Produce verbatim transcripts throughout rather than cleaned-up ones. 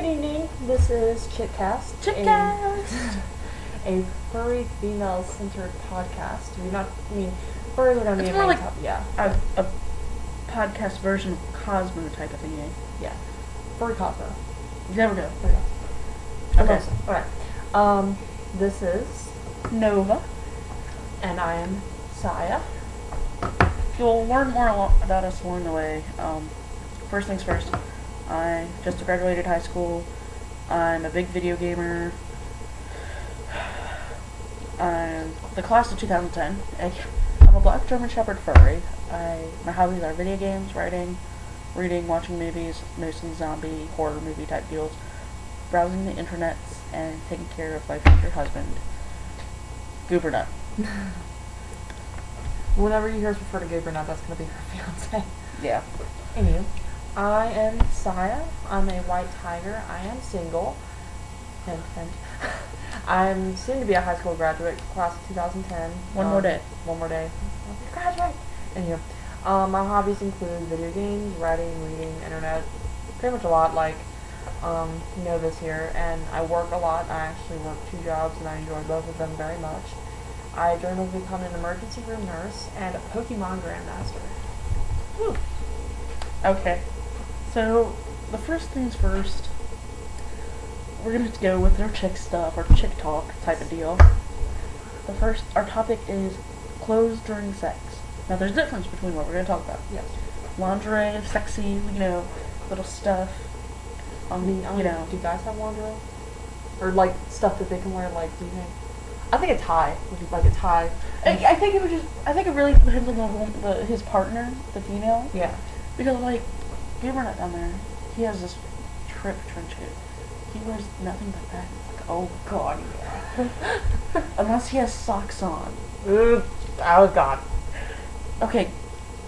Good evening, this is Chitcast. Chitcast! A furry female centered podcast. We're not, I mean, furry would only be more like top, yeah. A, a podcast version of Cosmo type of thing, eh? Yeah. Furry Cosmo. There we go. Furry Cosmo. Okay. Okay. Alright. Um, this is Nova. And I am Saya. You'll learn more about us along the way. Um, first things first. I just graduated high school. I'm a big video gamer. I'm the class of two thousand ten. I'm a black German Shepherd furry. I, my hobbies are video games, writing, reading, watching movies, mostly zombie, horror movie type deals, browsing the internet, and taking care of my future husband, Goobernut. Whenever you hear us refer to Goobernut, that's going to be her fiance. Yeah. And you? I am Saya. I'm a white tiger. I am single. And, and I'm soon to be a high school graduate, class of two thousand ten. One um, more day. One more day. I'll graduate. Anywho, um, my hobbies include video games, writing, reading, internet, pretty much a lot. Like, um, you know this here, and I work a lot. I actually work two jobs, and I enjoy both of them very much. I dream of becoming an emergency room nurse and a Pokemon Grandmaster. Whew. Okay. So, the first things first, we're going to go with our chick stuff, our chick talk type of deal. The first, our topic is clothes during sex. Now, there's a difference between what we're going to talk about. Yes. Lingerie, sexy, you know, little stuff. Um, I mean, I you know, know. Do guys have lingerie? Or, like, stuff that they can wear, like, do you think? I think a tie. Would you like a tie? I, I think it would just, I think it really depends on the, the, his partner, the female. Yeah. Because, like, Goobernut down there, he has this trip trench coat. He wears nothing but that. Like, oh god, yeah. Unless he has socks on. Ooh, oh god. Okay,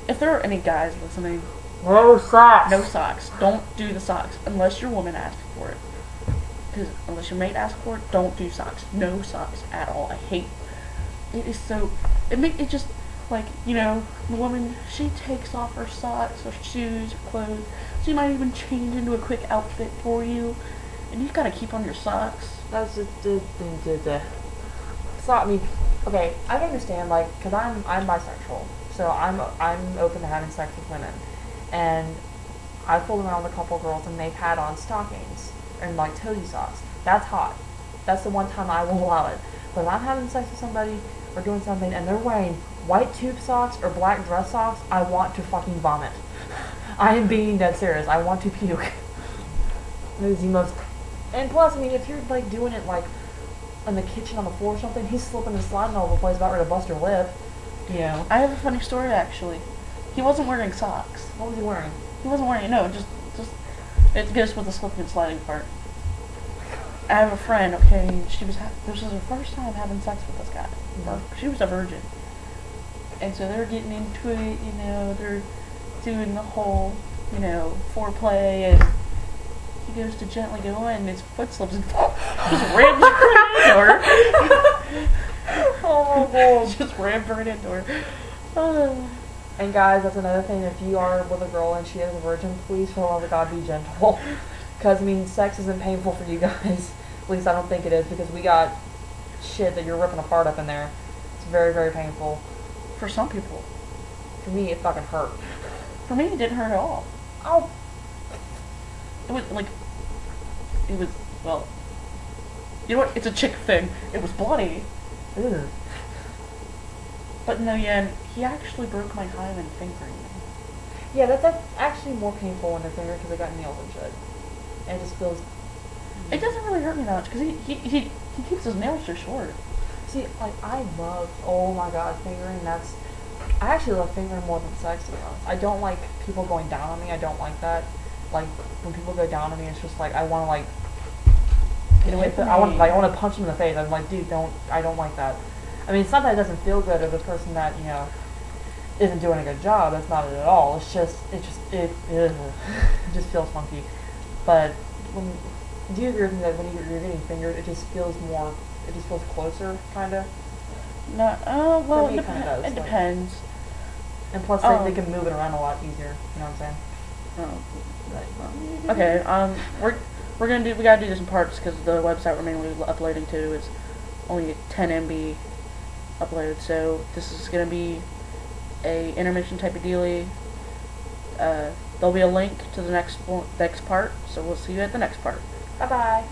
if there are any guys listening, no socks. No socks. Don't do the socks unless your woman asks for it. Because unless your mate asks for it, don't do socks. No socks at all. I hate it. It is so. It make it just. Like, you know, the woman, she takes off her socks, her shoes, her clothes. She might even change into a quick outfit for you. And you've got to keep on your socks. That's just... Uh, uh, uh, uh. So, I mean, okay, I understand, like, because I'm, I'm bisexual. So I'm, I'm open to having sex with women. And I've pulled around with a couple girls and they've had on stockings. And, like, toady socks. That's hot. That's the one time I will allow it. But if I'm having sex with somebody or doing something and they're wearing white tube socks or black dress socks, I want to fucking vomit. I am being dead serious. I want to puke. It is the most... And plus, I mean, if you're, like, doing it, like, in the kitchen on the floor or something, he's slipping and sliding all over the place, about ready to bust your lip. Yeah. I have a funny story, actually. He wasn't wearing socks. What was he wearing? He wasn't wearing... No, just... just it goes with the slipping and sliding part. I have a friend, okay, she was... Ha this was her first time having sex with this guy. Mm-hmm. She was a virgin. And so they're getting into it, you know, they're doing the whole, you know, foreplay, and he goes to gently go in, and his foot slips and just rams right into her. Oh my god. Just rammed right into her. Oh. And guys, that's another thing, if you are with a girl and she is a virgin, please for the love of God be gentle. Because, I mean, sex isn't painful for you guys. At least I don't think it is, because we got shit that you're ripping apart up in there. It's very, very painful. For some people. For me, it fucking hurt. For me, it didn't hurt at all. Oh. It was, like, it was, well, you know what? It's a chick thing. It was bloody. Ew. But in the end, he actually broke my hymen fingering. Yeah, that, that's actually more painful on the finger because I got nails and shit. And it just feels... It doesn't really hurt me that much because he, he, he, he keeps his nails so short. See, like, I love, oh my god, fingering, that's, I actually love fingering more than sex, to be honest. I don't like people going down on me, I don't like that. Like, when people go down on me, it's just like, I want to, like, get away from it. I want to, like, I want to punch them in the face. I'm like, dude, don't, I don't like that. I mean, it's not that it doesn't feel good of the person that, you know, isn't doing a good job, that's not it at all. It's just, it just, it, it, it just feels funky. But, when, do you agree with me that when you're getting fingered, it just feels more... It just feels closer, kind of. No, uh, well, it, dep does, it like. depends. And plus, um, like, they can move it around a lot easier. You know what I'm saying? Oh. Right. Okay. Um, we're We're gonna do. We gotta do this in parts because the website we're mainly uploading to is only ten M B upload. So this is gonna be a intermission type of dealie. Uh, there'll be a link to the next next part. So we'll see you at the next part. Bye bye.